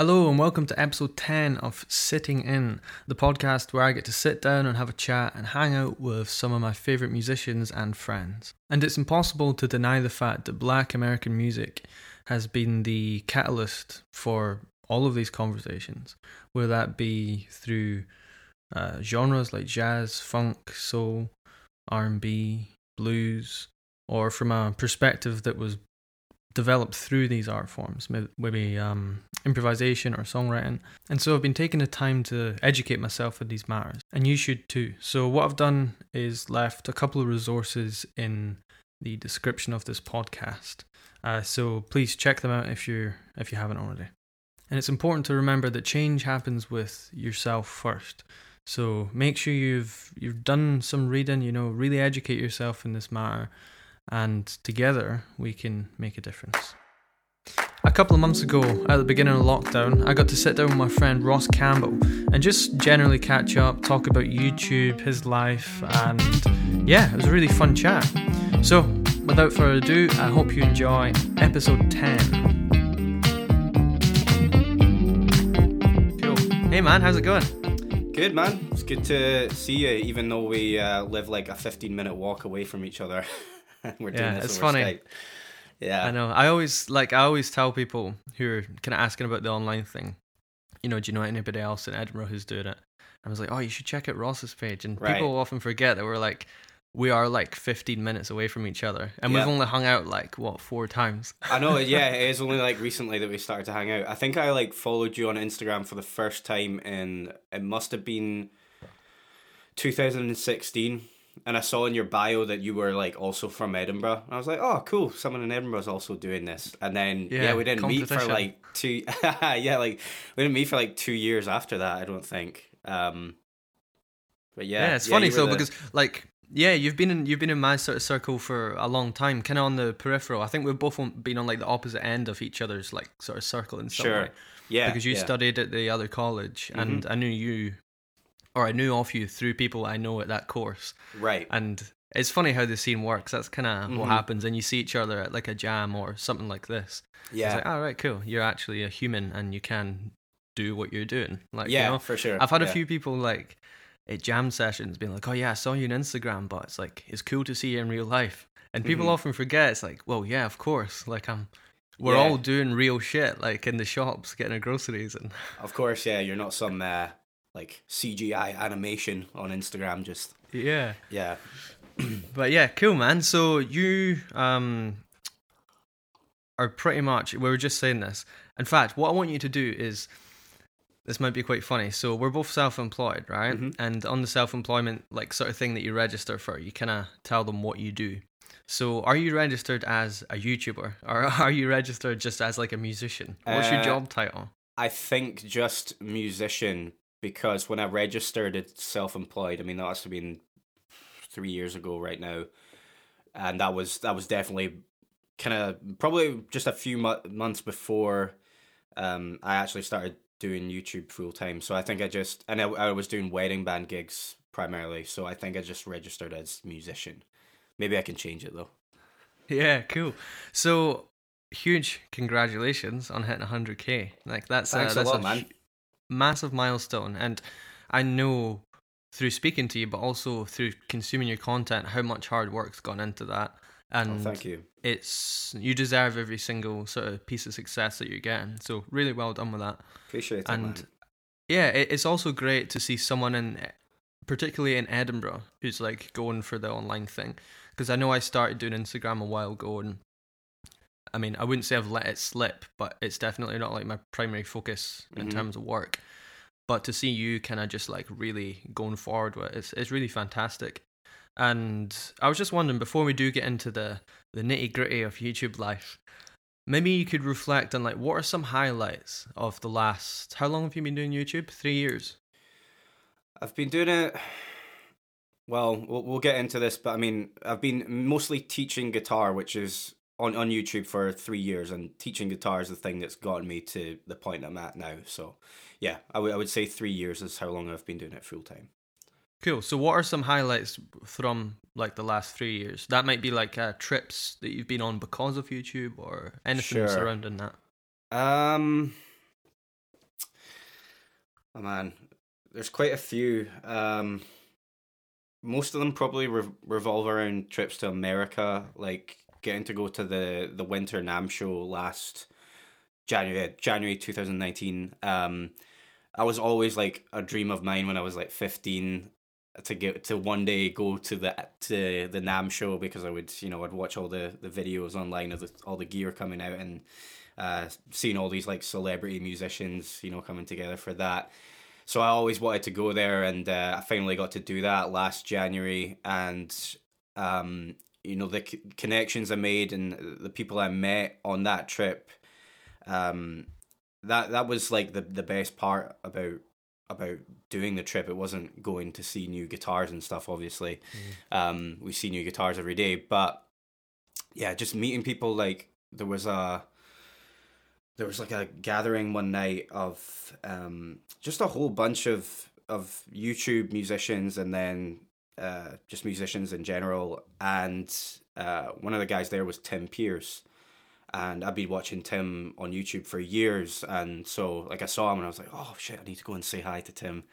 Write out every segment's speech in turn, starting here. Hello and welcome to episode 10 of Sitting In, the podcast where I get to sit down and have a chat and hang out with some of my favourite musicians and friends. And it's impossible to deny the fact that Black American music has been the catalyst for all of these conversations, whether that be through genres like jazz, funk, soul, R&B, blues, or from a perspective that was developed through these art forms, maybe improvisation or songwriting. And so I've been taking the time to educate myself on these matters, and you should too. So what I've done is left a couple of resources in the description of this podcast. So please check them out if you haven't already. And it's important to remember that change happens with yourself first. So make sure you've done some reading, really educate yourself in this matter. And together we can make a difference. A couple of months ago, at the beginning of lockdown, I got to sit down with my friend Ross Campbell and just generally catch up, talk about YouTube, his life, and it was a really fun chat. So, without further ado, I hope you enjoy episode 10. Cool. Hey man, how's it going? Good man, it's good to see you, even though we live like a 15-minute walk away from each other. We're doing this over Skype. Funny. Yeah, I know. I always tell people who are kind of asking about the online thing, do you know anybody else in Edinburgh who's doing it? I was like, oh, you should check out Ross's page. And people often forget that we are 15 minutes away from each other, and we've only hung out four times. I know. Yeah, it is only recently that we started to hang out. I think I followed you on Instagram for the first time, and it must have been 2016. And I saw in your bio that you were also from Edinburgh. And I was like, oh, cool. Someone in Edinburgh's also doing this. And then, we didn't meet for 2 we didn't meet for 2 years after that, I don't think. But yeah. Yeah, it's funny though, because you've been in my sort of circle for a long time, kind of on the peripheral. I think we've both been on the opposite end of each other's sort of circle in some way. Yeah. Because you studied at the other college, and I knew you. Or I knew of you through people I know at that course. Right. And it's funny how the scene works. That's kind of what happens. And you see each other at a jam or something like this. Yeah. It's right, cool. You're actually a human and you can do what you're doing. For sure. I've had a few people at jam sessions being like, oh yeah, I saw you on Instagram, but it's cool to see you in real life. And people often forget. It's well, yeah, of course. We're all doing real shit, in the shops, getting our groceries. And of course, yeah, you're not some... CGI animation on Instagram, just yeah. But yeah, cool man. So you are pretty much... we were just saying this. In fact, what I want you to do is... this might be quite funny. So we're both self-employed, right? And on the self-employment sort of thing that you register for, you kind of tell them what you do. So are you registered as a YouTuber, or are you registered just as a musician? What's your job title? I think just musician. Because when I registered as self-employed, I mean, that must have been 3 years ago right now. And that was definitely kind of probably just a few months before I actually started doing YouTube full-time. So I think I was doing wedding band gigs primarily. So I think I just registered as musician. Maybe I can change it though. Yeah, cool. So huge congratulations on hitting 100K. Thanks a lot, man. Massive milestone, and I know through speaking to you, but also through consuming your content, how much hard work's gone into that. And thank you. You deserve every single sort of piece of success that you're getting. So really well done with that. Appreciate it. And man, it's also great to see someone particularly in Edinburgh, who's going for the online thing. Because I know I started doing Instagram a while ago, and I mean, I wouldn't say I've let it slip, but it's definitely not my primary focus in terms of work. But to see you kind of just really going forward with it's really fantastic. And I was just wondering, before we do get into the nitty gritty of YouTube life, maybe you could reflect on what are some highlights of the last... how long have you been doing YouTube? 3 years? I've been doing it... well, we'll get into this, but I mean, I've been mostly teaching guitar, which is... on YouTube for 3 years, and teaching guitar is the thing that's gotten me to the point I'm at now. So yeah, I would say 3 years is how long I've been doing it full time. Cool. So what are some highlights from the last 3 years? That might be trips that you've been on because of YouTube, or anything surrounding that. Oh man, there's quite a few. Most of them probably revolve around trips to America, like getting to go to the Winter NAMM show last January 2019. I was always like a dream of mine when I was like 15 to get to one day go to the NAMM show, because I would, I'd watch all the videos online of all the gear coming out and seeing all these like celebrity musicians, coming together for that. So I always wanted to go there, and I finally got to do that last January. And the connections I made and the people I met on that trip, that was like the best part about doing the trip. It wasn't going to see new guitars and stuff, obviously. We see new guitars every day, but yeah, just meeting people. Like there was a gathering one night of just a whole bunch of YouTube musicians, and then just musicians in general. And one of the guys there was Tim Pierce, and I've been watching Tim on YouTube for years. And so I saw him and I was like, oh shit, I need to go and say hi to Tim.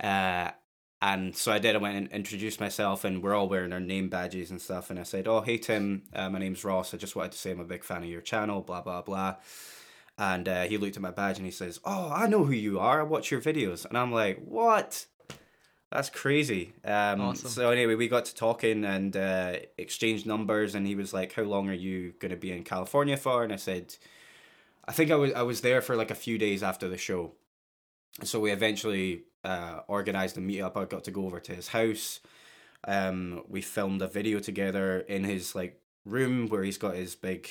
And so I did. I went and introduced myself, and we're all wearing our name badges and stuff. And I said, oh, hey Tim, my name's Ross. I just wanted to say I'm a big fan of your channel, blah, blah, blah. And he looked at my badge and he says, oh, I know who you are. I watch your videos. And I'm like, what? That's crazy. Awesome. So anyway, we got to talking and exchanged numbers. And he was like, how long are you going to be in California for? And I said, I think I was there for like a few days after the show. So we eventually organized a meetup. I got to go over to his house. We filmed a video together in his like room where he's got his big,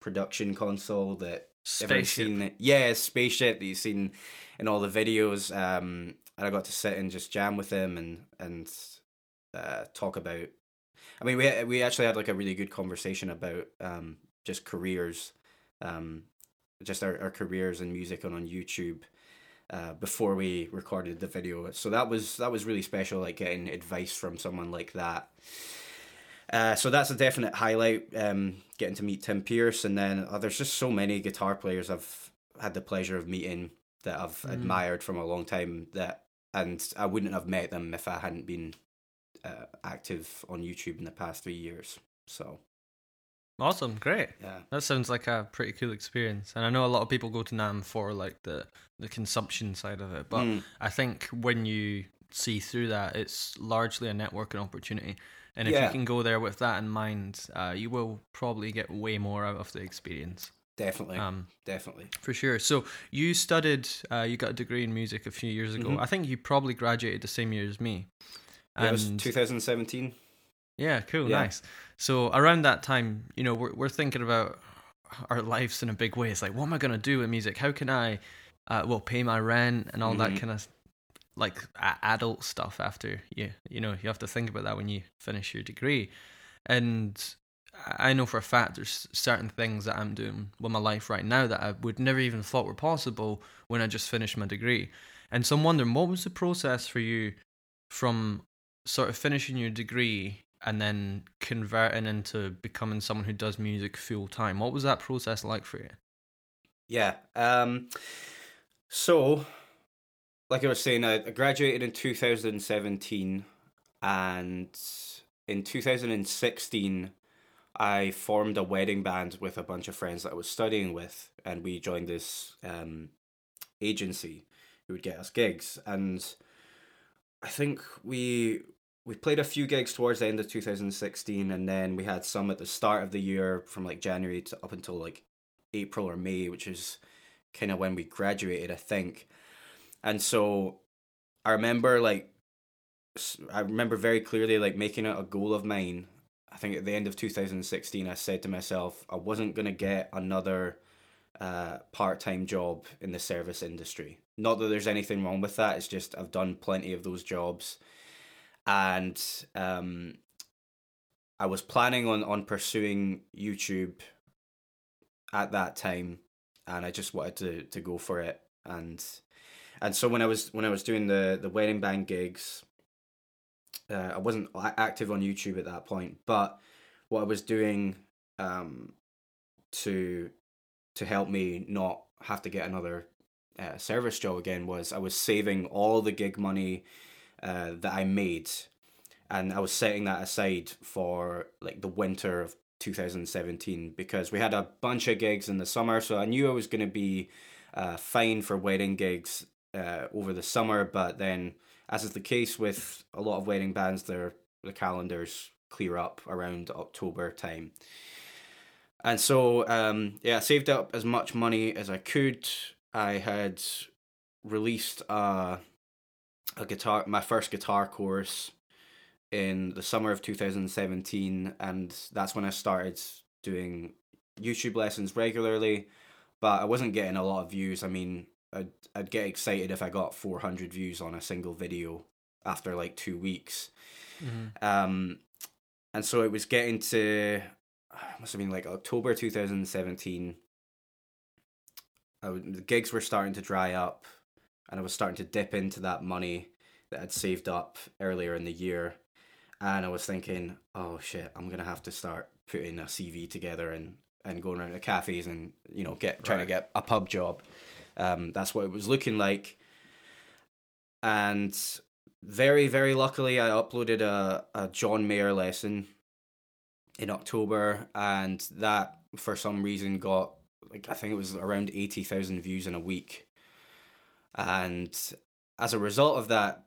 production console that spaceship. Spaceship that you've seen in all the videos. And I got to sit and just jam with him and talk about. I mean, we actually had like a really good conversation about just careers, just our careers in music and on YouTube before we recorded the video. So that was really special, like getting advice from someone like that. So that's a definite highlight, getting to meet Tim Pierce. And then there's just so many guitar players I've had the pleasure of meeting that I've admired from a long time, and I wouldn't have met them if I hadn't been active on YouTube in the past 3 years. So awesome, great. Yeah. That sounds like a pretty cool experience. And I know a lot of people go to NAMM for like the consumption side of it, but I think when you see through that, it's largely a networking opportunity. And if you can go there with that in mind, you will probably get way more out of the experience. Definitely, definitely. For sure. So you studied, you got a degree in music a few years ago. Mm-hmm. I think you probably graduated the same year as me. And it was 2017. Yeah, cool, yeah. Nice. So around that time, we're thinking about our lives in a big way. It's like, what am I going to do with music? How can I, pay my rent and all that kind of like adult stuff after you, you have to think about that when you finish your degree. And I know for a fact there's certain things that I'm doing with my life right now that I would never even thought were possible when I just finished my degree. And so I'm wondering, what was the process for you from sort of finishing your degree and then converting into becoming someone who does music full time? What was that process like for you? Yeah. So like I was saying, I graduated in 2017, and in 2016, I formed a wedding band with a bunch of friends that I was studying with, and we joined this agency who would get us gigs. And I think we played a few gigs towards the end of 2016, and then we had some at the start of the year from like January to up until like April or May, which is kind of when we graduated, I think. And so I remember very clearly like making it a goal of mine. I think at the end of 2016, I said to myself, I wasn't going to get another part-time job in the service industry. Not that there's anything wrong with that. It's just I've done plenty of those jobs. And I was planning on pursuing YouTube at that time, and I just wanted to go for it. And so when I was doing the wedding band gigs, I wasn't active on YouTube at that point, but what I was doing to help me not have to get another service job again was I was saving all the gig money that I made, and I was setting that aside for like the winter of 2017 because we had a bunch of gigs in the summer, so I knew I was going to be fine for wedding gigs over the summer. But then, as is the case with a lot of wedding bands, the calendars clear up around October time. And so, I saved up as much money as I could. I had released my first guitar course in the summer of 2017, and that's when I started doing YouTube lessons regularly. But I wasn't getting a lot of views. I mean, I'd get excited if I got 400 views on a single video after like 2 weeks. Mm-hmm. And so it was getting to, it must have been like October 2017. The gigs were starting to dry up, and I was starting to dip into that money that I'd saved up earlier in the year. And I was thinking, oh shit, I'm going to have to start putting a CV together and going around to cafes and, you know, trying to get a pub job. That's what it was looking like. And very, very luckily, I uploaded a John Mayer lesson in October, and that, for some reason, got, like, I think it was around 80,000 views in a week. And as a result of that,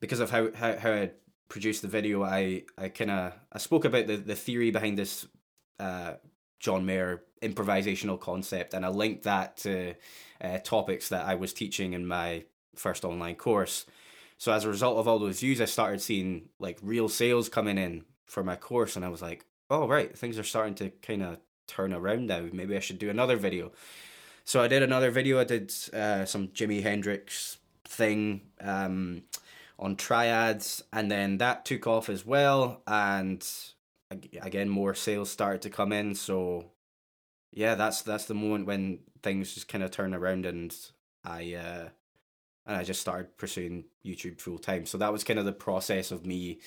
because of how I produced the video, I spoke about the theory behind this John Mayer improvisational concept, and I linked that to topics that I was teaching in my first online course. So as a result of all those views, I started seeing like real sales coming in for my course, and I was like, oh right, things are starting to kind of turn around now, maybe I should do another video. So I did another video. I did some Jimi Hendrix thing on triads, and then that took off as well, and again more sales started to come in. So yeah, that's the moment when things just kind of turn around, and I just started pursuing YouTube full time. So that was kind of the process of me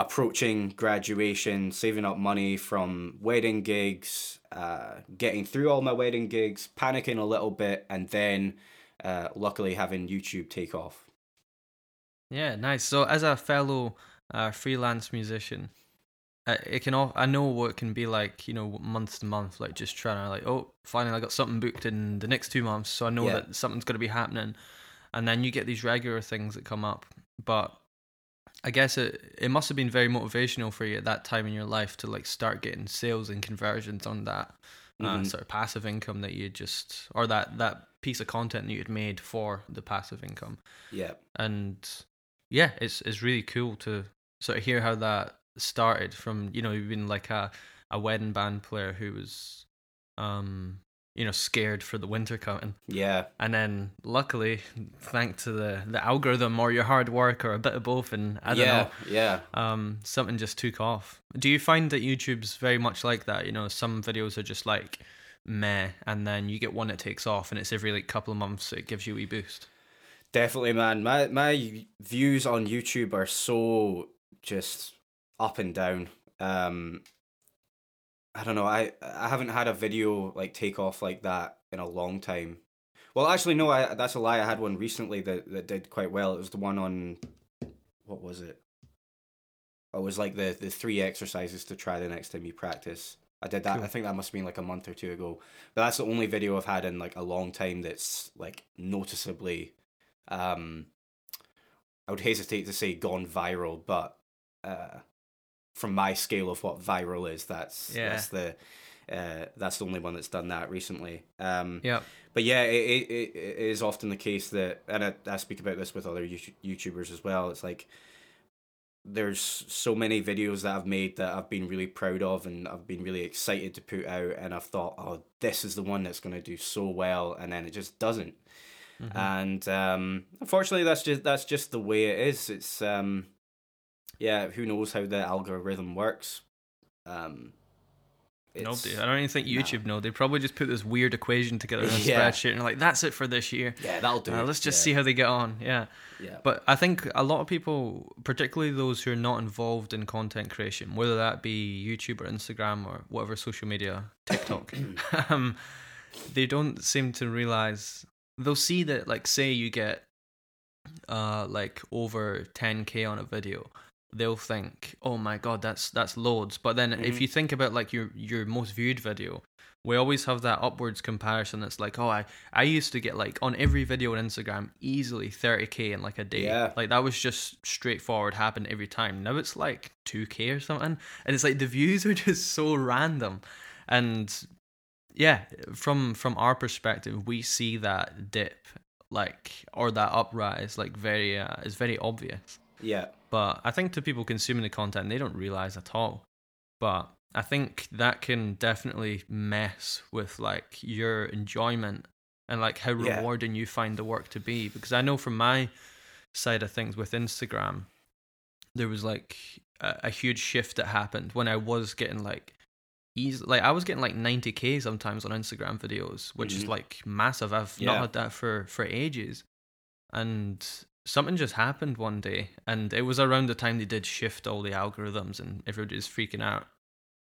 approaching graduation, saving up money from wedding gigs, getting through all my wedding gigs, panicking a little bit, and then luckily having YouTube take off. Yeah, nice. So as a fellow freelance musician, I know what it can be like, you know, month to month, like just trying to like, oh, finally I got something booked in the next 2 months, so I know that something's going to be happening. And then you get these regular things that come up. But I guess it must have been very motivational for you at that time in your life to like start getting sales and conversions on that sort of passive income that you just, or that piece of content that you'd made for the passive income. Yeah. And yeah, it's really cool to sort of hear how that started from, you know, you've been like a wedding band player who was you know, scared for the winter coming, and then luckily, thanks to the algorithm or your hard work or a bit of both, and I don't know something just took off. Do you find that YouTube's very much like that? You know, some videos are just like meh, and then you get one that takes off, and it's every like couple of months it gives you a wee boost. Definitely, man. My views on YouTube are so just up and down. I don't know. I haven't had a video like take off like that in a long time. Well, actually, no. That's a lie. I had one recently that did quite well. It was the one on, what was it? It was like the 3 exercises to try the next time you practice. I did that. Cool. I think that must have been like a month or two ago. But that's the only video I've had in like a long time that's like noticeably, I would hesitate to say gone viral, but from my scale of what viral is, that's the only one that's done that recently. But yeah, it is often the case that, and I speak about this with other YouTubers as well. It's like there's so many videos that I've made that I've been really proud of and I've been really excited to put out, and I've thought, oh, this is the one that's going to do so well, and then it just doesn't. Mm-hmm. And unfortunately, that's just the way it is. It's yeah, who knows how the algorithm works? Nobody. I don't even think YouTube know. They probably just put this weird equation together in a spreadsheet and like, that's it for this year. Yeah, that'll do. Let's just see how they get on. Yeah. Yeah. But I think a lot of people, particularly those who are not involved in content creation, whether that be YouTube or Instagram or whatever social media, TikTok, they don't seem to realize. They'll see that, like, say you get like over 10K on a video, they'll think, oh my god, that's loads. But then if you think about, like, your most viewed video, we always have that upwards comparison. That's like, oh, I used to get, like, on every video on Instagram easily 30K in like a day. Yeah. Like, that was just straightforward, happened every time. Now it's like 2K or something, and it's like the views are just so random. And yeah, from our perspective, we see that dip, like, or that uprise, like, very it's very obvious. Yeah. But I think to people consuming the content, they don't realize at all. But I think that can definitely mess with, like, your enjoyment and, like, how rewarding you find the work to be. Because I know from my side of things with Instagram, there was, like, a huge shift that happened when I was getting, like, I was getting, like, 90K sometimes on Instagram videos, which is, like, massive. I've not had that for ages. And something just happened one day, and it was around the time they did shift all the algorithms and everybody's freaking out.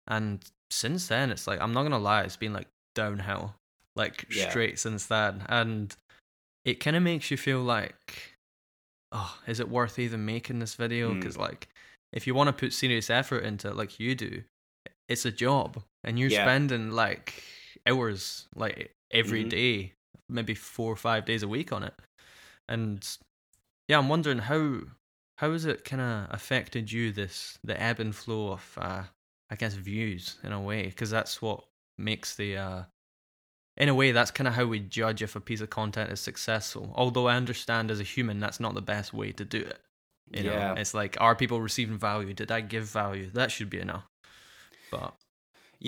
And since then, it's like, I'm not gonna lie, it's been, like, downhill, like, straight since then. And it kind of makes you feel like, oh, is it worth even making this video? Because, like, if you want to put serious effort into it, like you do, it's a job, and you're spending, like, hours, like, every day, maybe 4 or 5 days a week on it. And yeah, I'm wondering how has it kind of affected you, the ebb and flow of, I guess, views in a way, because that's what makes the, in a way, that's kind of how we judge if a piece of content is successful. Although I understand as a human, that's not the best way to do it. You know, it's like, are people receiving value? Did I give value? That should be enough. But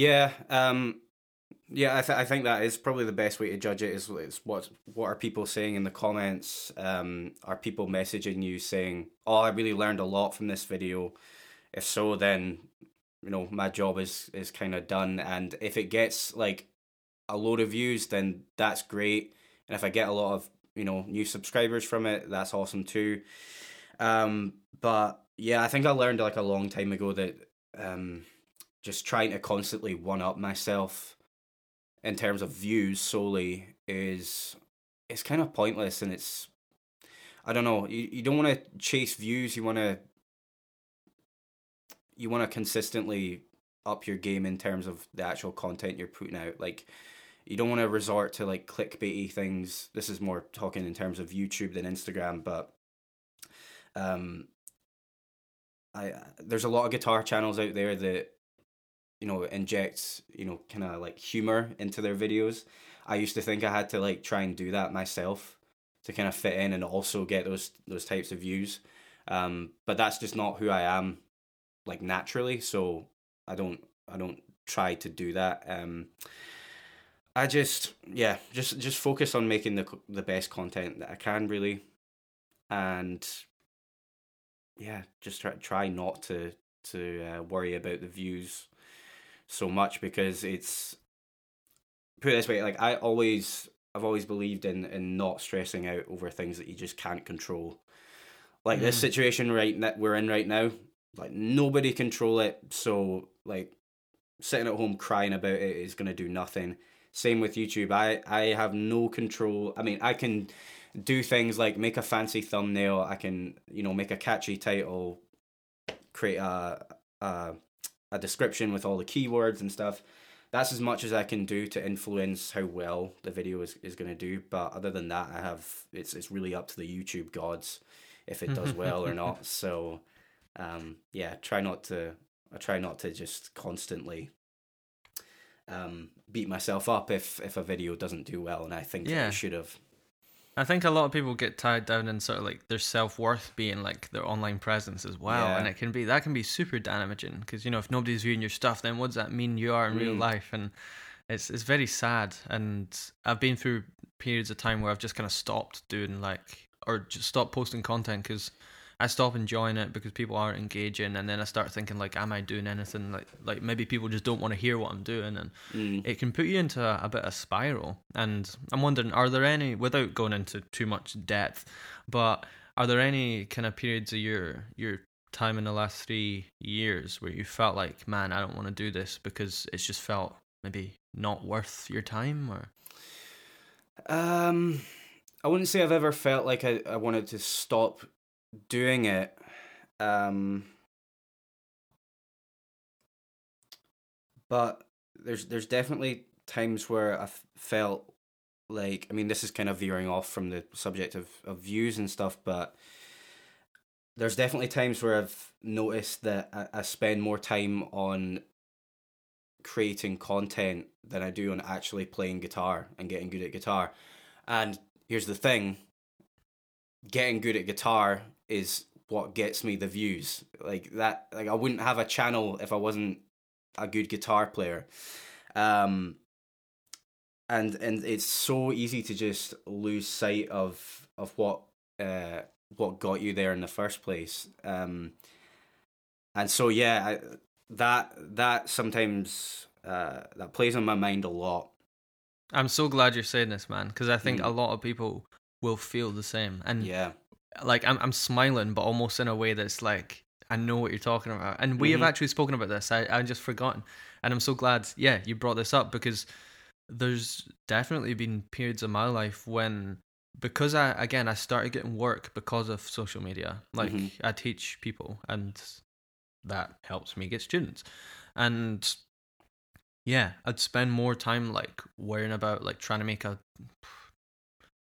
I think that is probably the best way to judge it. Is what are people saying in the comments? Are people messaging you saying, "Oh, I really learned a lot from this video"? If so, then you know my job is kind of done. And if it gets like a load of views, then that's great. And if I get a lot of new subscribers from it, that's awesome too. But yeah, I think I learned like a long time ago that just trying to constantly one up myself in terms of views solely is kind of pointless. And it's, I don't know, you don't want to chase views, you want to consistently up your game in terms of the actual content you're putting out. Like, you don't want to resort to like clickbaity things. This is more talking in terms of YouTube than Instagram, but there's a lot of guitar channels out there that injects, kind of like humor into their videos. I used to think I had to like try and do that myself to kind of fit in and also get those types of views. But that's just not who I am, like, naturally. So I don't try to do that. I just focus on making the best content that I can, really. And yeah, just try not to worry about the views so much, because it's, put it this way, like, I've always believed in not stressing out over things that you just can't control, like this situation right that we're in right now, like, nobody control it. So like sitting at home crying about it is going to do nothing. Same with YouTube. I have no control. I mean, I can do things like make a fancy thumbnail, I can make a catchy title, create a description with all the keywords and stuff. That's as much as I can do to influence how well the video is going to do. But other than that, I have, it's really up to the YouTube gods if it does well or not. So I try not to just constantly beat myself up if a video doesn't do well, and I think that I should have. I think a lot of people get tied down in sort of like their self-worth being like their online presence as well. Yeah. And that can be super damaging, because, if nobody's viewing your stuff, then what does that mean you are in real life? And it's very sad. And I've been through periods of time where I've just kind of stopped doing just stopped posting content because I stop enjoying it because people aren't engaging. And then I start thinking like, am I doing anything? Like maybe people just don't want to hear what I'm doing. And it can put you into a bit of spiral. And I'm wondering, are there any, without going into too much depth, but are there any kind of periods of your time in the last 3 years where you felt like, man, I don't want to do this because it's just felt maybe not worth your time? Or I wouldn't say I've ever felt like I wanted to stop doing it. But there's definitely times where I've felt like, I mean, this is kind of veering off from the subject of views and stuff, but there's definitely times where I've noticed that I spend more time on creating content than I do on actually playing guitar and getting good at guitar. And here's the thing, getting good at guitar is what gets me the views. Like that, like I wouldn't have a channel if I wasn't a good guitar player. And it's so easy to just lose sight of what got you there in the first place. And so yeah, that sometimes that plays on my mind a lot. I'm so glad you're saying this, man, because I think a lot of people will feel the same. And yeah, like I'm smiling, but almost in a way that's like, I know what you're talking about. And we have actually spoken about this. I just forgotten. And I'm so glad, yeah, you brought this up, because there's definitely been periods of my life when, because I started getting work because of social media. Like I teach people and that helps me get students. And yeah, I'd spend more time like worrying about like trying to make a...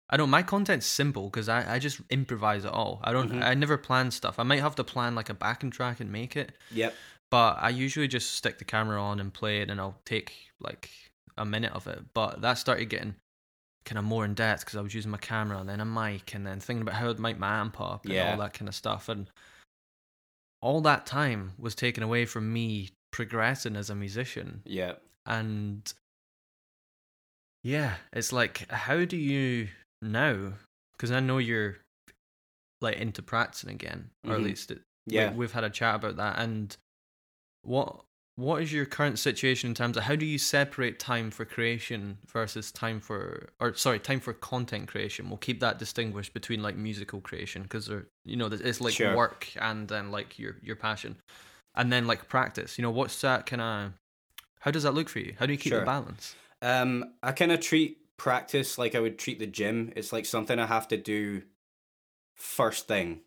I don't, my content's simple because I just improvise it all. I don't, I never plan stuff. I might have to plan like a backing track and make it. Yep. But I usually just stick the camera on and play it, and I'll take like a minute of it. But that started getting kind of more in depth because I was using my camera and then a mic and then thinking about how I'd mic my amp up and all that kind of stuff. And all that time was taken away from me progressing as a musician. Yeah. And yeah, it's like, how do you now, because I know you're like into practicing again, or at least we've had a chat about that. And what is your current situation in terms of how do you separate time for creation versus time for content creation? We'll keep that distinguished between like musical creation, because it's like work and then like your passion, and then like practice. What's that kind of? How does that look for you? How do you keep the balance? I kind of treat practice like I would treat the gym. It's like something I have to do first thing,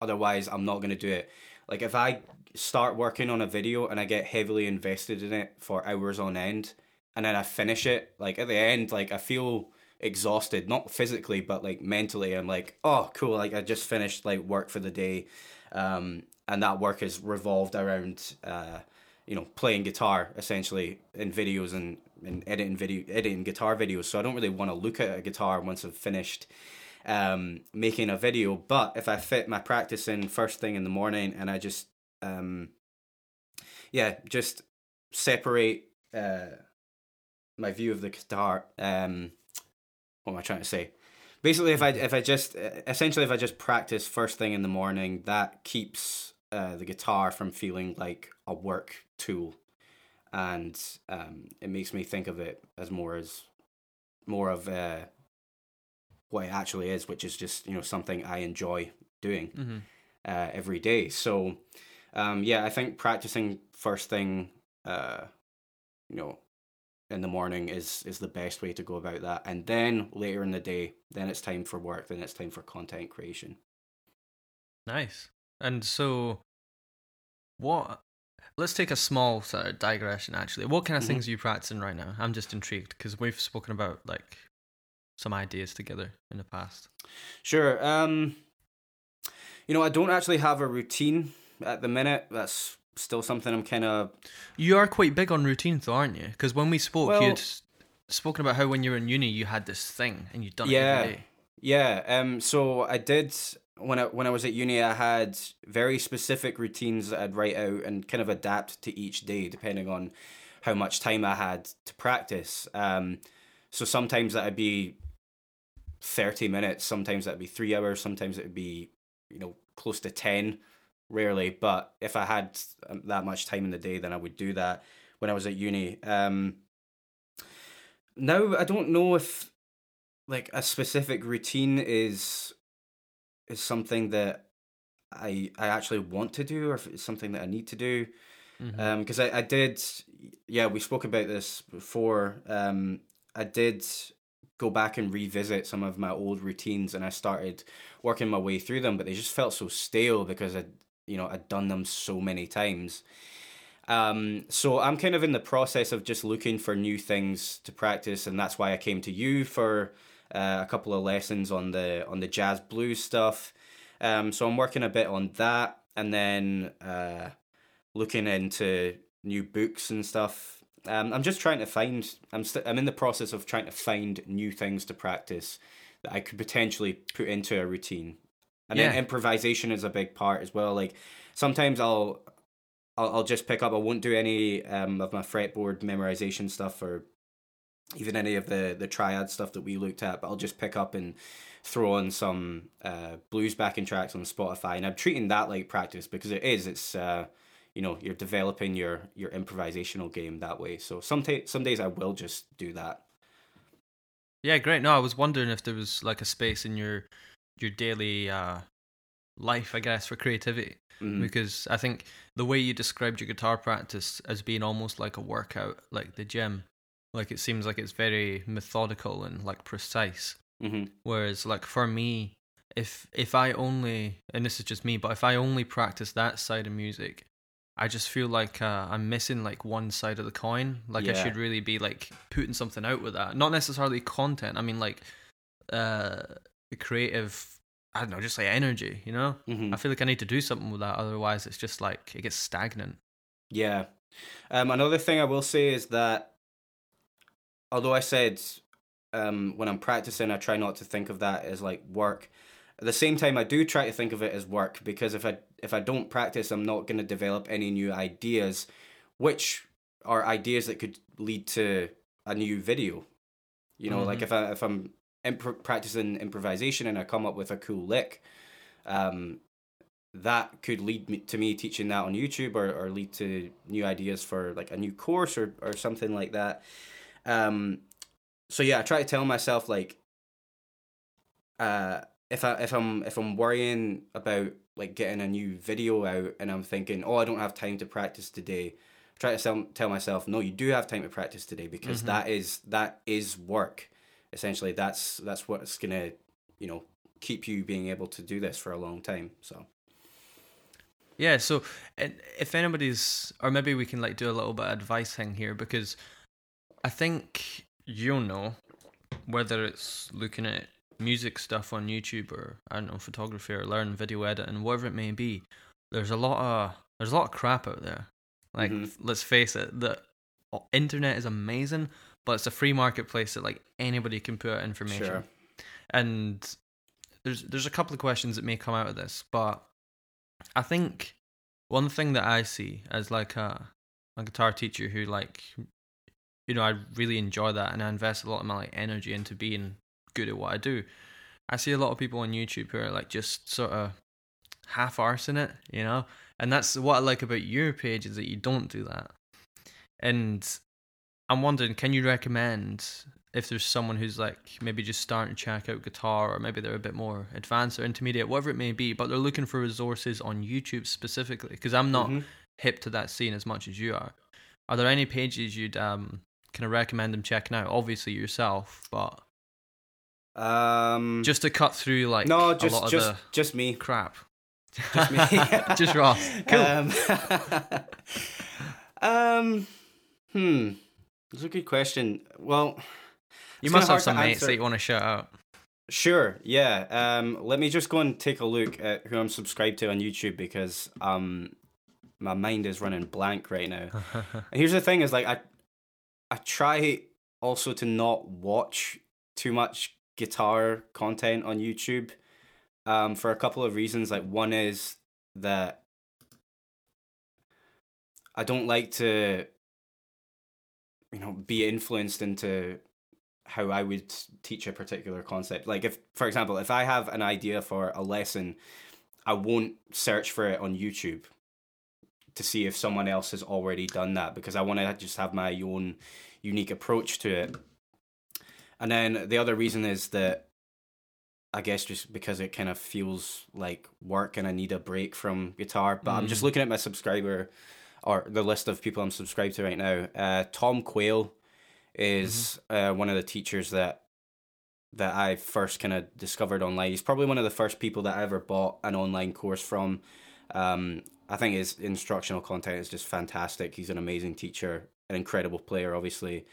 otherwise I'm not going to do it. Like if I start working on a video and I get heavily invested in it for hours on end, and then I finish it, like at the end, like I feel exhausted, not physically but like mentally. I'm like, oh cool, like I just finished like work for the day, and that work is revolved around playing guitar essentially in videos and editing guitar videos. So I don't really want to look at a guitar once I've finished making a video. But if I fit my practice in first thing in the morning, and I just just separate my view of the guitar, what am I trying to say? Basically, if I just practice first thing in the morning, that keeps the guitar from feeling like a work tool. And it makes me think of it as more of what it actually is, which is just something I enjoy doing every day. So I think practicing first thing in the morning is the best way to go about that. And then later in the day, then it's time for work, then it's time for content creation. Nice. And so let's take a small sort of digression, actually. What kind of things are you practicing right now? I'm just intrigued because we've spoken about like some ideas together in the past. Sure. I don't actually have a routine at the minute. That's still something I'm kind of... You are quite big on routines though, aren't you? Because when we spoke, you'd spoken about how when you were in uni, you had this thing and you'd done it every day. Yeah. So I did... When I was at uni, I had very specific routines that I'd write out and kind of adapt to each day depending on how much time I had to practice. So sometimes that'd be 30 minutes, sometimes that'd be 3 hours, sometimes it'd be close to 10, rarely. But if I had that much time in the day, then I would do that when I was at uni. Now I don't know if like a specific routine is something that I actually want to do, or if it's something that I need to do. Because I did, we spoke about this before. I did go back and revisit some of my old routines, and I started working my way through them, but they just felt so stale because I'd done them so many times. So I'm kind of in the process of just looking for new things to practice, and that's why I came to you for a couple of lessons on the jazz blues stuff. So I'm working a bit on that, and then looking into new books and stuff. I'm just trying to find. I'm in the process of trying to find new things to practice that I could potentially put into a routine. And then improvisation is a big part as well. Like sometimes I'll just pick up. I won't do any of my fretboard memorization stuff or even any of the triad stuff that we looked at, but I'll just pick up and throw on some blues backing tracks on Spotify. And I'm treating that like practice because it is. It's, you're developing your improvisational game that way. So some days I will just do that. Yeah, great. No, I was wondering if there was like a space in your daily life, I guess, for creativity. Mm-hmm. Because I think the way you described your guitar practice as being almost like a workout, like the gym, like it seems like it's very methodical and like precise. Mm-hmm. Whereas like for me, if I only, and this is just me, but if I only practice that side of music, I just feel like I'm missing like one side of the coin. Like I should really be like putting something out with that. Not necessarily content. I mean like the creative, I don't know, just like energy, you know? Mm-hmm. I feel like I need to do something with that, otherwise it's just like it gets stagnant. Yeah. Another thing I will say is that although I said when I'm practicing I try not to think of that as like work, at the same time I do try to think of it as work, because if I don't practice I'm not going to develop any new ideas, which are ideas that could lead to a new video. You know, mm-hmm. like if I'm practicing improvisation and I come up with a cool lick, that could lead to me teaching that on YouTube or lead to new ideas for like a new course or something like that. So yeah, I try to tell myself like, if I'm worrying about like getting a new video out and I'm thinking, oh, I don't have time to practice today, I try to tell myself, no, you do have time to practice today, because mm-hmm. that is work. Essentially, that's what's gonna, keep you being able to do this for a long time. So, yeah. So, and if anybody's, or maybe we can like do a little bit of advice thing here, because I think you'll know whether it's looking at music stuff on YouTube or I don't know, photography or learn video editing, whatever it may be. There's a lot of crap out there. Like, mm-hmm. let's face it, the internet is amazing. But it's a free marketplace that like anybody can put out information. Sure. And there's a couple of questions that may come out of this, but I think one thing that I see as like a guitar teacher who like, I really enjoy that and I invest a lot of my like energy into being good at what I do. I see a lot of people on YouTube who are like just sort of half arsing it, and that's what I like about your page, is that you don't do that. And I'm wondering, can you recommend if there's someone who's like maybe just starting to check out guitar, or maybe they're a bit more advanced or intermediate, whatever it may be, but they're looking for resources on YouTube specifically, because I'm not mm-hmm. hip to that scene as much as you are. Are there any pages you'd kind of recommend them checking out? Obviously yourself, but just to cut through like no, just, a lot of just, the just me crap. Just me. Just Ross. Cool. That's a good question. Well, you must have some mates that you want to shout out. Sure, yeah. Let me just go and take a look at who I'm subscribed to on YouTube, because my mind is running blank right now. And here's the thing: is like I try also to not watch too much guitar content on YouTube, for a couple of reasons. Like one is that I don't like to be influenced into how I would teach a particular concept. Like if, for example, if I have an idea for a lesson, I won't search for it on YouTube to see if someone else has already done that, because I want to just have my own unique approach to it. And then the other reason is that I guess just because it kind of feels like work and I need a break from guitar, but I'm just looking at my subscriber or the list of people I'm subscribed to right now. Tom Quayle is one of the teachers that that I first kind of discovered online. He's probably one of the first people that I ever bought an online course from. I think his instructional content is just fantastic. He's an amazing teacher, an incredible player, obviously.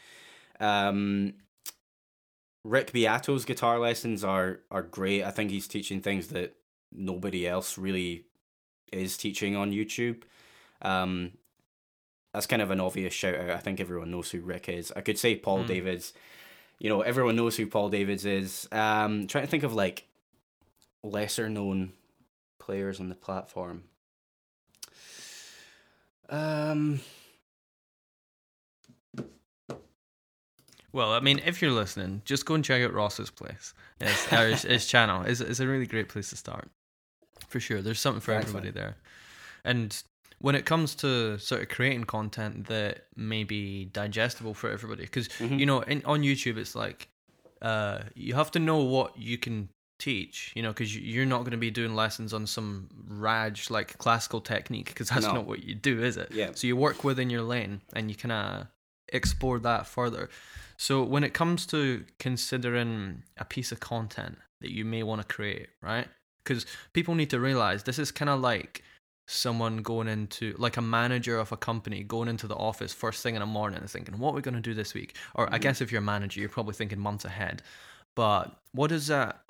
Rick Beato's guitar lessons are great. I think he's teaching things that nobody else really is teaching on YouTube. That's kind of an obvious shout out. I think everyone knows who Rick is. I could say Paul Davids. You know, everyone knows who Paul Davids is. Trying to think of like lesser known players on the platform. Well, I mean, if you're listening, just go and check out Ross's place, his channel. It's a really great place to start, for sure. There's something for everybody there. And when it comes to sort of creating content that may be digestible for everybody, because, you know, on YouTube, it's like you have to know what you can teach, you know, because you're not going to be doing lessons on some raj, like, classical technique, because that's not what you do, is it? Yeah. So you work within your lane, and you can explore that further. So when it comes to considering a piece of content that you may want to create, right? Because people need to realize this is kind of like someone going into, like a manager of a company going into the office first thing in the morning and thinking, what are we going to do this week? Or I guess if you're a manager, you're probably thinking months ahead. But what is that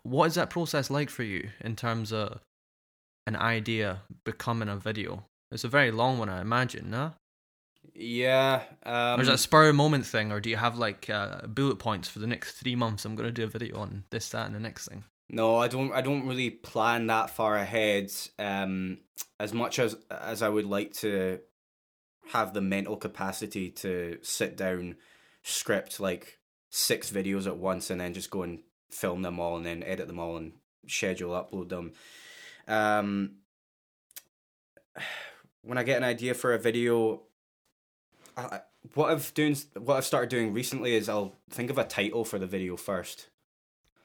process like for you in terms of an idea becoming a video? It's a very long one, I imagine, no? Yeah. Or is that a spur of moment thing, or do you have like bullet points for the next 3 months? I'm going to do a video on this, that, and the next thing. No, I don't really plan that far ahead. As much as I would like to have the mental capacity to sit down, script like 6 videos at once, and then just go and film them all, and then edit them all, and schedule, upload them. When I get an idea for a video, what I've started doing recently is I'll think of a title for the video first.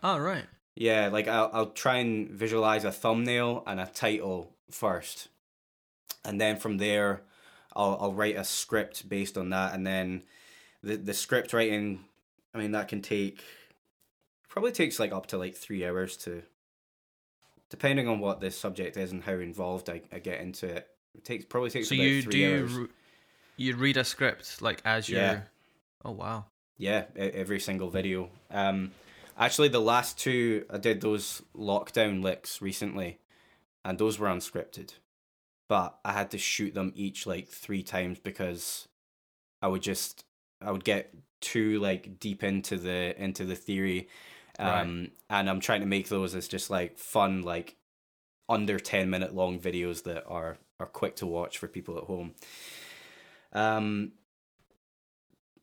Oh, right. Yeah, like I'll try and visualize a thumbnail and a title first, and then from there, I'll write a script based on that, and then the script writing, I mean, that probably takes like up to like 3 hours depending on what the subject is and how involved I get into it. It probably takes so about 3 hours. You read a script like as you... Yeah. Oh, wow. Yeah, every single video. Actually, the last 2, I did those lockdown licks recently, and those were unscripted. But I had to shoot them each like 3 times because I would get too like deep into the theory. Right. And I'm trying to make those as just like fun, like under 10-minute long videos that are quick to watch for people at home.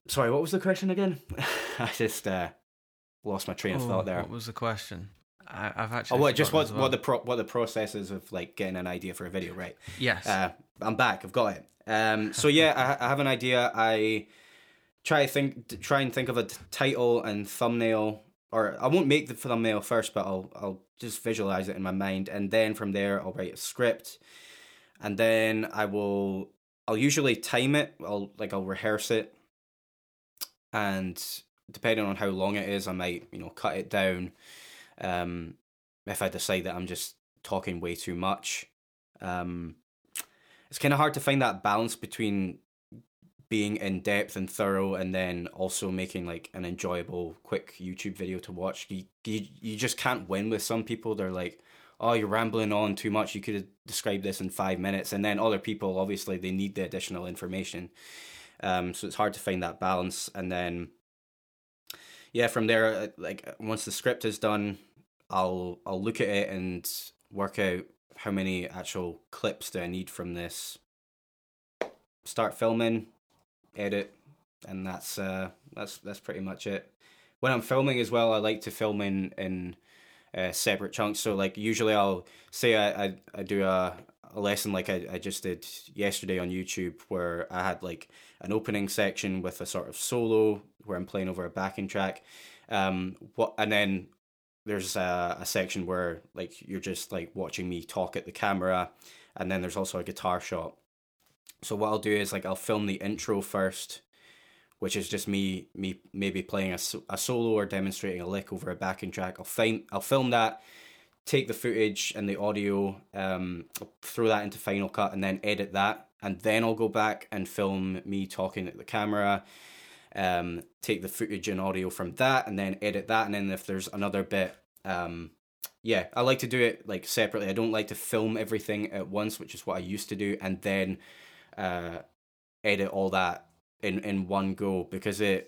Sorry, what was the question again? I just lost my train of thought there. What was the question? I've actually... Oh, well, just what the process is of like getting an idea for a video, right? Yes. I'm back. I've got it. So yeah, I have an idea. I try and think of a title and thumbnail, or I won't make the thumbnail first, but I'll just visualize it in my mind, and then from there I'll write a script, and then I'll usually time it. I'll rehearse it, and depending on how long it is, I might, you know, cut it down. If I decide that I'm just talking way too much, it's kind of hard to find that balance between being in depth and thorough, and then also making like an enjoyable, quick YouTube video to watch. You just can't win with some people. They're like, oh, you're rambling on too much. You could have described this in 5 minutes. And then other people, obviously, they need the additional information. So it's hard to find that balance. And then, yeah, from there, like once the script is done, I'll look at it and work out how many actual clips do I need from this. Start filming, edit, and that's pretty much it. When I'm filming as well, I like to film in separate chunks. So like usually I'll say I do a lesson like I just did yesterday on YouTube, where I had like an opening section with a sort of solo where I'm playing over a backing track, and then there's a section where like you're just like watching me talk at the camera, and then there's also a guitar shot. So what I'll do is like I'll film the intro first, which is just me maybe playing a solo or demonstrating a lick over a backing track. I'll film that, take the footage and the audio, throw that into Final Cut and then edit that. And then I'll go back and film me talking at the camera, take the footage and audio from that and then edit that. And then if there's another bit, I like to do it like separately. I don't like to film everything at once, which is what I used to do, and then edit all that in one go, because it's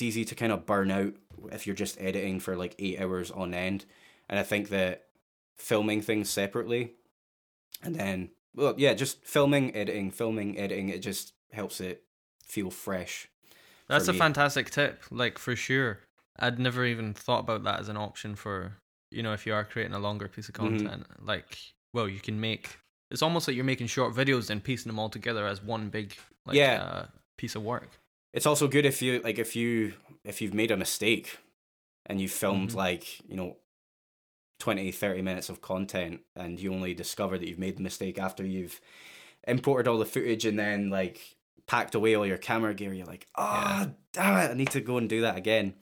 easy to kind of burn out if you're just editing for like 8 hours on end. And I think that filming things separately and then just filming editing, it just helps it feel fresh. That's a fantastic tip, like, for sure. I'd never even thought about that as an option for, if you are creating a longer piece of content, you can make, it's almost like you're making short videos and piecing them all together as one big piece of work. It's also good if you, like, if you've made a mistake and you filmed 20-30 minutes of content and you only discover that you've made the mistake after you've imported all the footage and then like packed away all your camera gear, you're like, damn it, I need to go and do that again.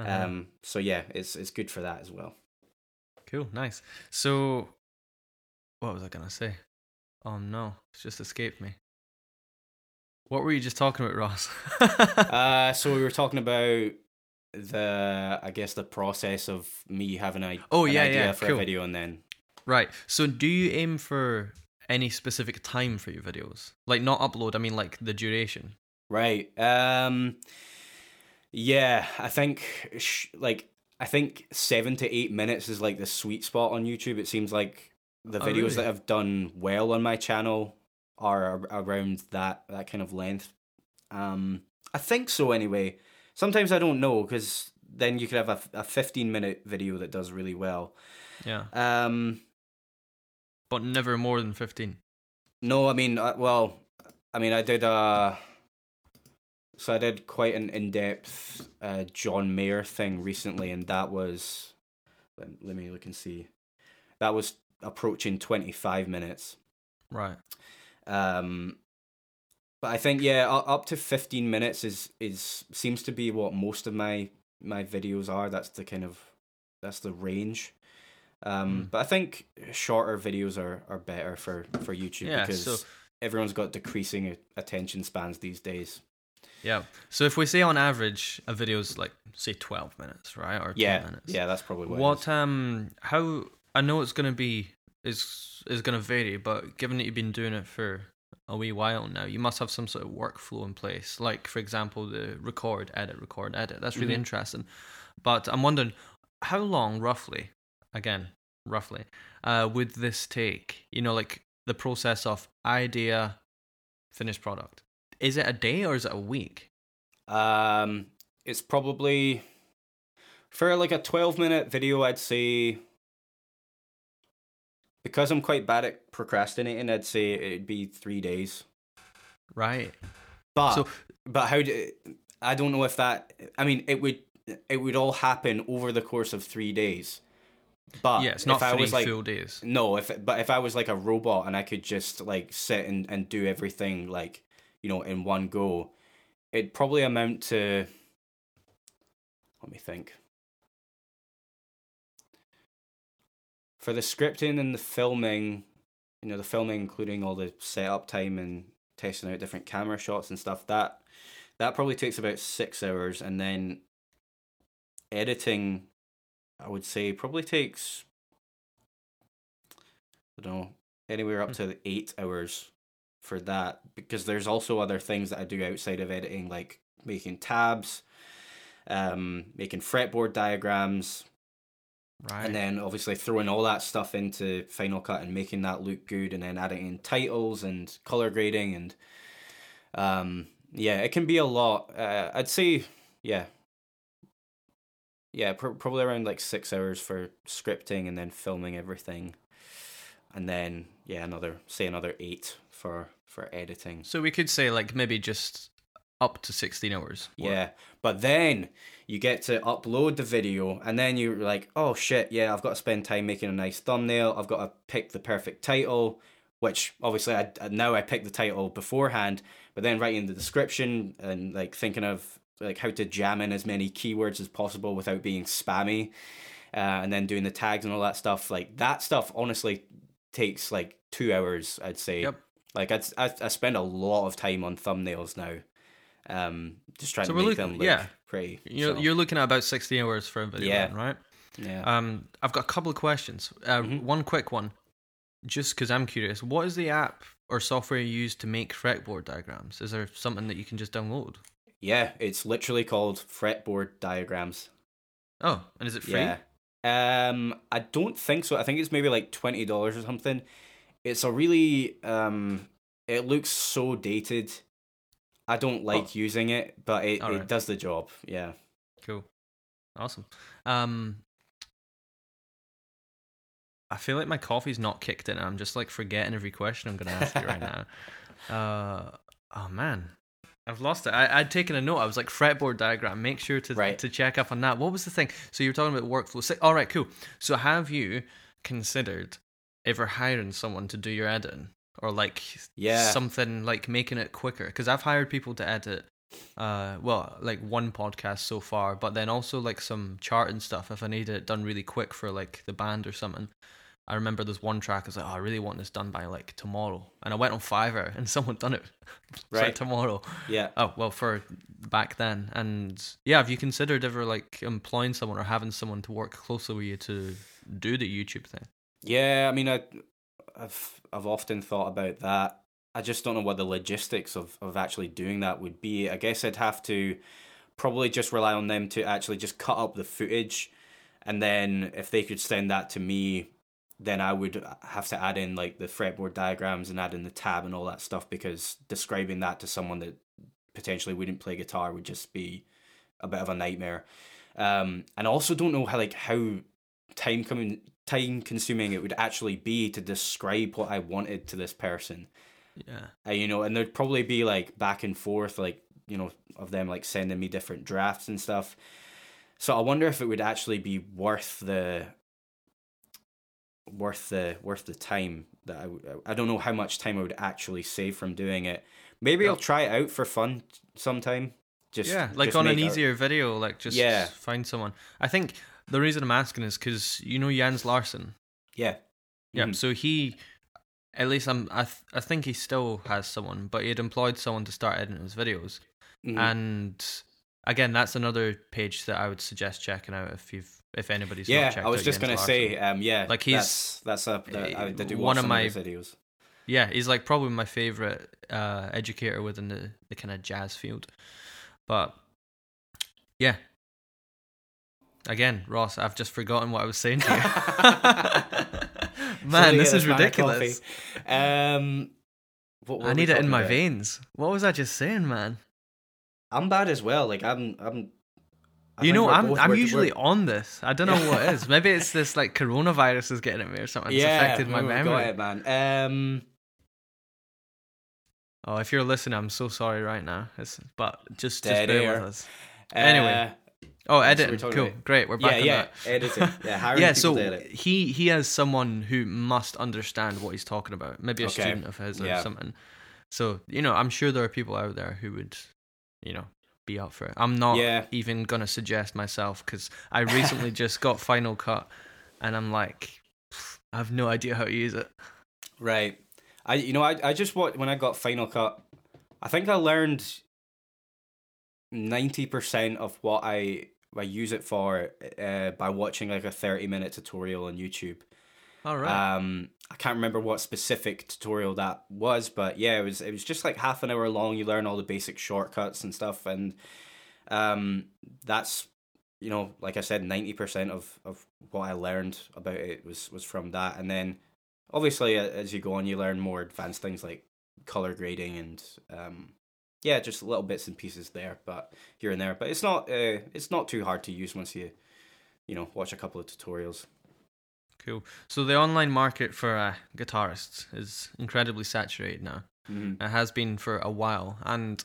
It's good for that as well. Cool, nice. So what was I gonna say? Oh no, it's just escaped me. What were you just talking about, Ross? So we were talking about the process of me having an idea for a video and then... Right. So do you aim for any specific time for your videos? Like, not upload, I mean like the duration. Right. I think I think 7 to 8 minutes is like the sweet spot on YouTube. It seems like the videos that have done well on my channel are around that kind of length. I think so anyway. Sometimes I don't know, because then you could have a 15-minute video that does really well. Yeah. But never more than 15. No, I mean, I did quite an in-depth John Mayer thing recently, and that was, let me look and see, that was approaching 25 minutes. Right. But I think, up to 15 minutes seems to be what most of my videos are. That's that's the range. But I think shorter videos are better for YouTube because everyone's got decreasing attention spans these days. Yeah. So if we say on average a video's like, say, 12 minutes, right? Or 10 minutes. Yeah, that's probably what it is. How, I know it's going to be, is going to vary, but given that you've been doing it for a wee while now, you must have some sort of workflow in place, like, for example, the record edit. That's really interesting. But I'm wondering, how long roughly would this take, like the process of idea, finished product? Is it a day or is it a week? It's probably, for like a 12-minute video, I'd say, because I'm quite bad at procrastinating, I'd say it'd be 3 days. Right. But I don't know if that, I mean, it would all happen over the course of 3 days. But yeah, it's not full days. No, if I was like a robot and I could just like sit and do everything like, in one go, it'd probably amount to, let me think. For the scripting and the filming, including all the setup time and testing out different camera shots and stuff, that probably takes about 6 hours. And then editing, I would say, probably takes, anywhere up to 8 hours for that, because there's also other things that I do outside of editing, like making tabs, making fretboard diagrams. Right. And then obviously throwing all that stuff into Final Cut and making that look good, and then adding in titles and color grading, and it can be a lot. I'd say probably around like 6 hours for scripting and then filming everything, and then another 8 for editing. So we could say like maybe just up to 16 hours. Yeah, but then you get to upload the video and then you're like, oh shit, yeah, I've got to spend time making a nice thumbnail. I've got to pick the perfect title, which obviously I picked the title beforehand, But then writing the description and like thinking of like how to jam in as many keywords as possible without being spammy, and then doing the tags and all that stuff. Like that stuff honestly takes like 2 hours, I'd say. Yep. Like I spend a lot of time on thumbnails now, just trying to make them look pretty. You're looking at about 60 hours for a video, then, right? Yeah. I've got a couple of questions. One quick one, just because I'm curious. What is the app or software you use to make fretboard diagrams? Is there something that you can just download? Yeah, it's literally called Fretboard Diagrams. Oh, and is it free? Yeah. I don't think so. I think it's maybe like $20 or something. It's a really, it looks so dated. I don't like using it, but it does the job. Yeah. Cool. Awesome. I feel like my coffee's not kicked in. I'm just like forgetting every question I'm going to ask you right now. Oh man, I've lost it. I'd taken a note. I was like, fretboard diagram. Make sure to check up on that. What was the thing? So you were talking about workflow. All right, cool. So have you considered ever hiring someone to do your editing or like something like making it quicker? Because I've hired people to edit, like one podcast so far, but then also like some chart and stuff if I need it done really quick for like the band or something. I remember there's one track, I was like, oh, I really want this done by like tomorrow. And I went on Fiverr and someone done it. Right. Like tomorrow. Yeah. Oh, well, for back then. And yeah, have you considered ever like employing someone or having someone to work closely with you to do the YouTube thing? Yeah, I mean, I've often thought about that. I just don't know what the logistics of actually doing that would be. I guess I'd have to probably just rely on them to actually just cut up the footage. And then if they could send that to me, then I would have to add in like the fretboard diagrams and add in the tab and all that stuff, because describing that to someone that potentially wouldn't play guitar would just be a bit of a nightmare. And I also don't know how time consuming it would actually be to describe what I wanted to this person. Yeah. And there'd probably be like back and forth, like, of them like sending me different drafts and stuff. So I wonder if it would actually be worth the time that I don't know how much time I would actually save from doing it. Maybe I'll try it out for fun sometime. Just on an easier video, like just find someone. I think the reason I'm asking is because Jens Larsen. Yeah. Yeah. Mm-hmm. So he, at least I think he still has someone, but he had employed someone to start editing his videos. Mm-hmm. And again, that's another page that I would suggest checking out if anybody's not checked out. Yeah, I was just going to say, like he's, I do one of my videos. Yeah, he's like probably my favorite educator within the kind of jazz field. But yeah, again, Ross, I've just forgotten what I was saying to you. Man, this is ridiculous. I need it in my veins. What was I just saying, man? I'm bad as well. Like I'm. I'm usually on this. I don't know what it is. Maybe it's this like coronavirus is getting at me or something. It's affected my memory. Yeah, got it, man. Oh, if you're listening, I'm so sorry right now. But just bear with us. Anyway. Oh, editing. Cool. About. Great. We're back on that. Yeah, editing. Yeah, hiring people to edit. He has someone who must understand what he's talking about. Maybe a student of his or something. So, I'm sure there are people out there who would, be up for it. I'm not even going to suggest myself, because I recently just got Final Cut and I'm like, I have no idea how to use it. Right. I just when I got Final Cut, I think I learned 90% of what I use it for by watching like a 30-minute tutorial on YouTube. All right. I can't remember what specific tutorial that was, but yeah, it was just like half an hour long. You learn all the basic shortcuts and stuff, and that's like I said, 90% of what I learned about it was from that. And then obviously as you go on, you learn more advanced things like color grading and just little bits and pieces there, but here and there. But it's not too hard to use once you watch a couple of tutorials. Cool. So the online market for guitarists is incredibly saturated now. Mm-hmm. It has been for a while. And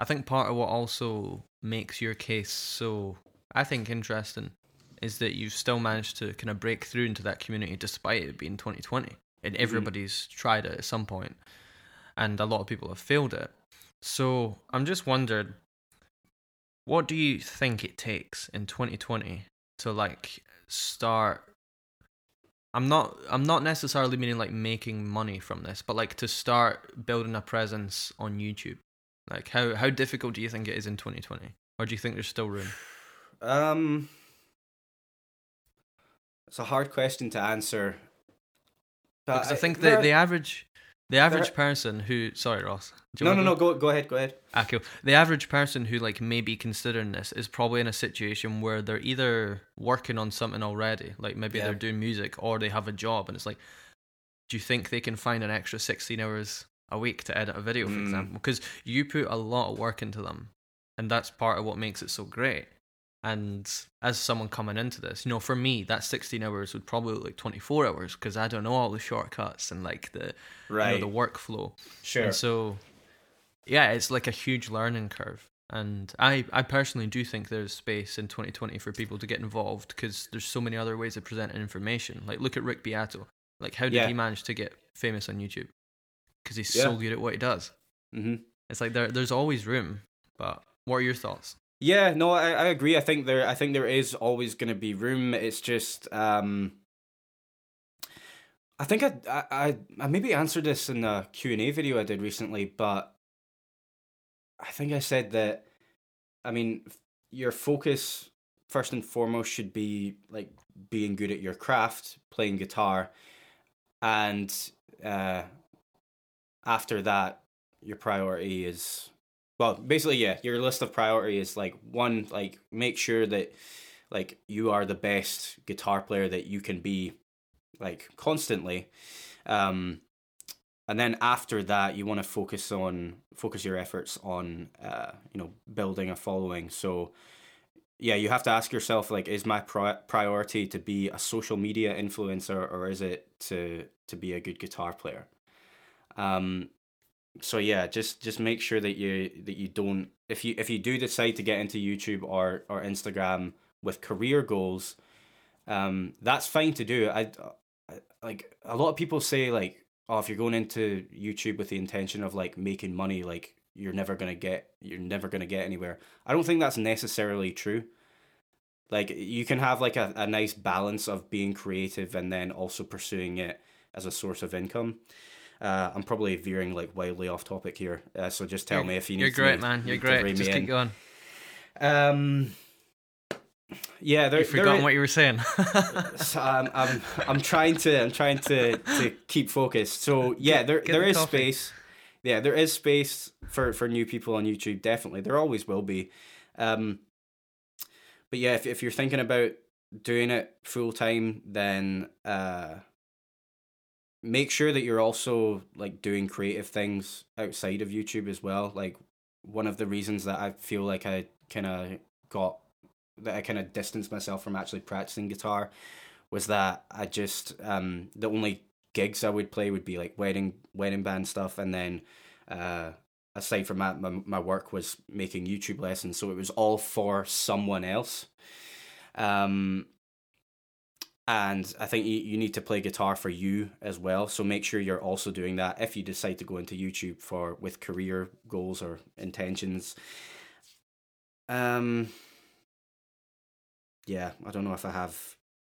I think part of what also makes your case so, I think, interesting is that you've still managed to kind of break through into that community despite it being 2020. And everybody's tried it at some point. And a lot of people have failed it. So I'm just wondering, what do you think it takes in 2020 to like start? I'm not necessarily meaning like making money from this, but like to start building a presence on YouTube. Like how difficult do you think it is in 2020? Or do you think there's still room? It's a hard question to answer. But because I think the average person who, sorry Ross. Go ahead. Ah, cool. The average person who like may be considering this is probably in a situation where they're either working on something already, like maybe they're doing music, or they have a job, and it's like, do you think they can find an extra 16 hours a week to edit a video, for example? Because you put a lot of work into them, and that's part of what makes it so great. And as someone coming into this, you know, for me, that 16 hours would probably look like 24 hours because I don't know all the shortcuts and like the you know, the workflow. Sure. And so, yeah, it's like a huge learning curve. And I personally do think there's space in 2020 for people to get involved because there's so many other ways of presenting information. Like, look at Rick Beato. Like, how did he manage to get famous on YouTube? Because he's so good at what he does. Mm-hmm. It's like there's always room. But what are your thoughts? Yeah, no, I agree. I think there is always going to be room. It's just, I think I maybe answered this in a Q&A video I did recently, but I think I said that, I mean, your focus first and foremost should be like being good at your craft, playing guitar, and after that, your priority is... Well, basically, yeah, your list of priority is, like, one, like, make sure that, like, you are the best guitar player that you can be, like, constantly. And then after that, you want to focus your efforts on, you know, building a following. So, yeah, you have to ask yourself, like, is my priority to be a social media influencer, or is it to be a good guitar player? So yeah, just make sure that you don't, if you do decide to get into YouTube or Instagram with career goals, that's fine to do. I like a lot of people say like, oh, if you're going into YouTube with the intention of like making money, like you're never gonna get anywhere. I don't think that's necessarily true. Like you can have like a nice balance of being creative and then also pursuing it as a source of income. I'm probably veering like wildly off topic here, so just tell me if you need. You're great, man. You're great. Just keep going. Yeah, you've forgotten what you were saying. So I'm trying to keep focused. So yeah, there is space. Yeah, there is space for new people on YouTube. Definitely, there always will be. But yeah, if you're thinking about doing it full time, then. Make sure that you're also like doing creative things outside of YouTube as well. Like one of the reasons that I feel like I kind of distanced myself from actually practicing guitar was that I just the only gigs I would play would be like wedding band stuff, and then aside from that, my work was making YouTube lessons, so it was all for someone else. And I think you need to play guitar for you as well. So make sure you're also doing that if you decide to go into YouTube with career goals or intentions. Yeah, I don't know if I have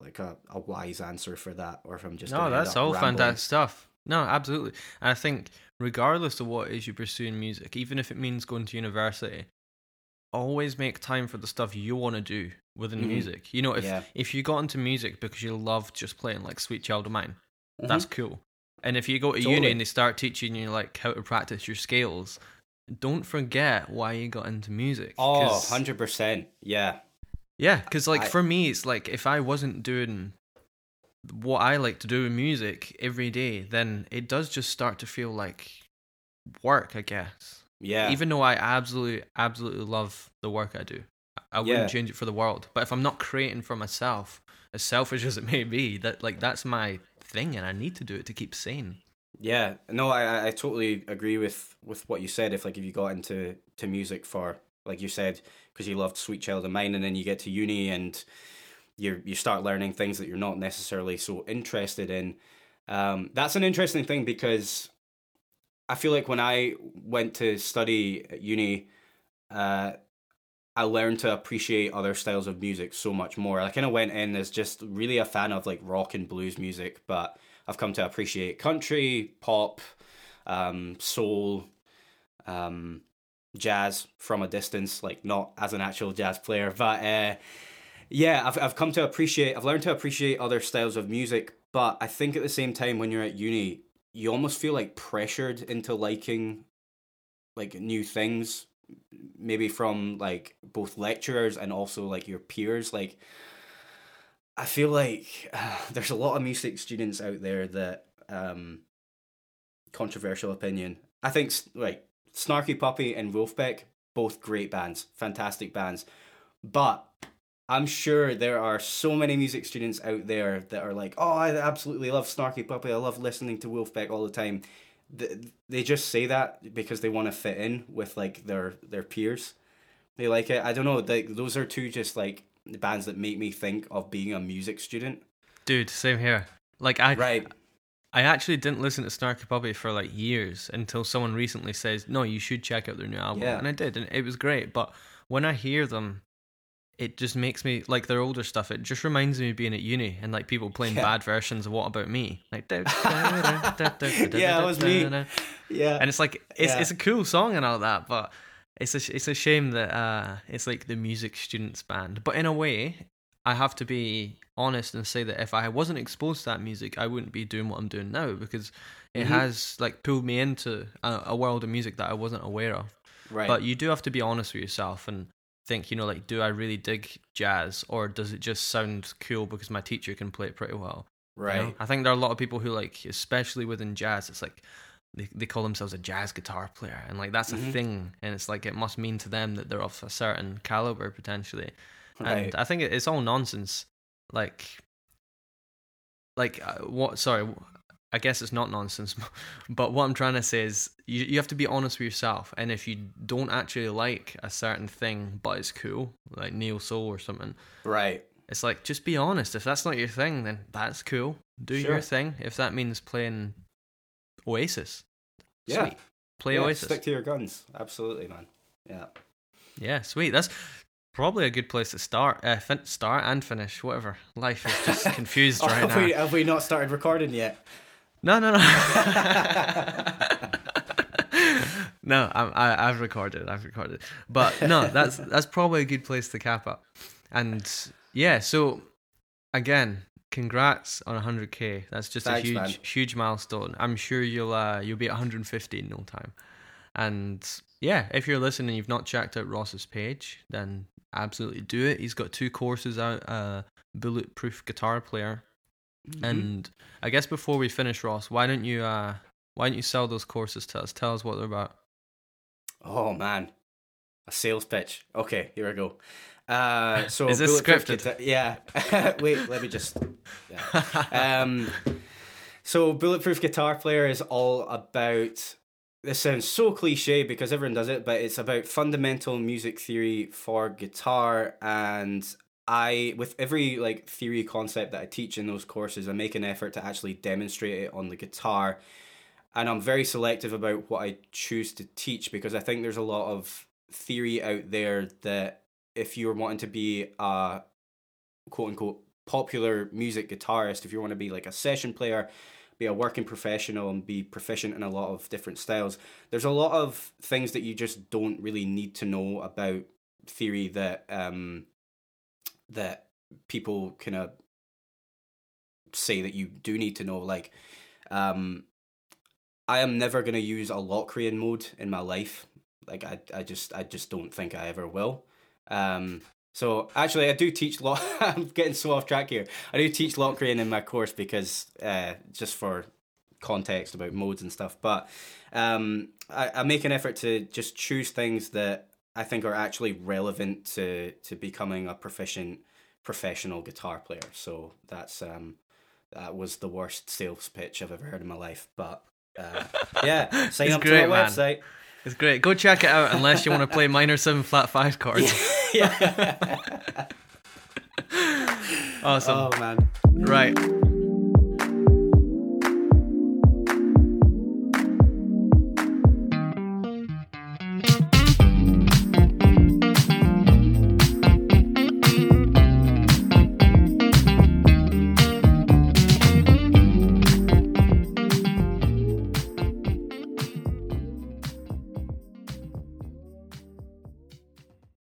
like a wise answer for that, or if I'm just no. That's all fantastic stuff. No, absolutely. And I think regardless of what it is you pursue in music, even if it means going to university, always make time for the stuff you want to do within music. You know, if you got into music because you loved just playing like Sweet Child of Mine, that's cool. And if you go to uni and they start teaching you like how to practice your scales, don't forget why you got into music. Oh, 100%. Yeah. Yeah, because like for me, it's like if I wasn't doing what I like to do in music every day, then it does just start to feel like work, I guess. Yeah. Even though I absolutely love the work I do, I wouldn't change it for the world. But if I'm not creating for myself, as selfish as it may be, that like that's my thing, and I need to do it to keep sane. Yeah. No, I totally agree with what you said. If you got into music for, like you said, because you loved Sweet Child of Mine, and then you get to uni and you start learning things that you're not necessarily so interested in. That's an interesting thing because I feel like when I went to study at uni, I learned to appreciate other styles of music so much more. I kind of went in as just really a fan of like rock and blues music, but I've come to appreciate country, pop, soul, jazz from a distance, like not as an actual jazz player, but yeah, I've come to appreciate, I've learned to appreciate other styles of music. But I think at the same time, when you're at uni, you almost feel like pressured into liking like new things, maybe from like both lecturers and also like your peers. Like, I feel like there's a lot of music students out there that, controversial opinion, I think like Snarky Puppy and Wolfbeck, both great bands, fantastic bands. But I'm sure there are so many music students out there that are like, oh, I absolutely love Snarky Puppy, I love listening to Wolfbeck all the time. They just say that because they want to fit in with like their peers. They like it. I don't know, like those are two just like the bands that make me think of being a music student. Dude, same here. Like I actually didn't listen to Snarky Puppy for like years until someone recently says, no, you should check out their new album. Yeah. And I did, and it was great. But when I hear them, it just makes me, like their older stuff, it just reminds me of being at uni and like people playing bad versions of What About Me? Like, yeah, that was me. Yeah. And it's like, it's a cool song and all that, but it's a shame that it's like the music students band. But in a way, I have to be honest and say that if I wasn't exposed to that music, I wouldn't be doing what I'm doing now, because it has like pulled me into a world of music that I wasn't aware of. Right. But you do have to be honest with yourself and think, you know, like, do I really dig jazz, or does it just sound cool because my teacher can play it pretty well? Right. You know? I think there are a lot of people who, like, especially within jazz, it's like they call themselves a jazz guitar player, and like that's a thing, and it's like it must mean to them that they're of a certain caliber potentially. Right. And I think it's all nonsense. I guess it's not nonsense, but what I'm trying to say is you have to be honest with yourself, and if you don't actually like a certain thing but it's cool, like neo soul or something, right? It's like, just be honest. If that's not your thing, then that's cool. Do your thing. If that means playing Oasis, sweet. Play Oasis. Stick to your guns. Absolutely, man. Yeah, sweet. That's probably a good place to start, start and finish, whatever. Life is just confused right now. Have we not started recording yet? No. No, I've recorded. But no, that's probably a good place to cap up. And yeah, so again, congrats on 100K. That's just a huge, huge milestone. I'm sure you'll be at 150 in no time. And yeah, if you're listening and you've not checked out Ross's page, then absolutely do it. He's got 2 courses out, Bulletproof Guitar Player. Mm-hmm. And I guess before we finish, Ross, why don't you sell those courses to us? Tell us what they're about. Oh man, a sales pitch. Okay, here I go. So is this scripted? Yeah. Wait, let me just. Yeah. So Bulletproof Guitar Player is all about. This sounds so cliche because everyone does it, but it's about fundamental music theory for guitar. And with every like theory concept that I teach in those courses, I make an effort to actually demonstrate it on the guitar. And I'm very selective about what I choose to teach, because I think there's a lot of theory out there that if you're wanting to be a quote unquote popular music guitarist, if you want to be like a session player, be a working professional and be proficient in a lot of different styles, there's a lot of things that you just don't really need to know about theory that, that people kind of say that you do need to know. Like, I am never going to use a Locrian mode in my life. Like, I just don't think I ever will. So actually, I do teach I'm getting so off track here. I do teach Locrian in my course because just for context about modes and stuff. But I make an effort to just choose things that I think are actually relevant to becoming a proficient professional guitar player. So that's that was the worst sales pitch I've ever heard in my life. But yeah, sign up to our website. It's great. Go check it out unless you want to play minor 7 flat 5 chords. Yeah. Awesome. Oh man. Right.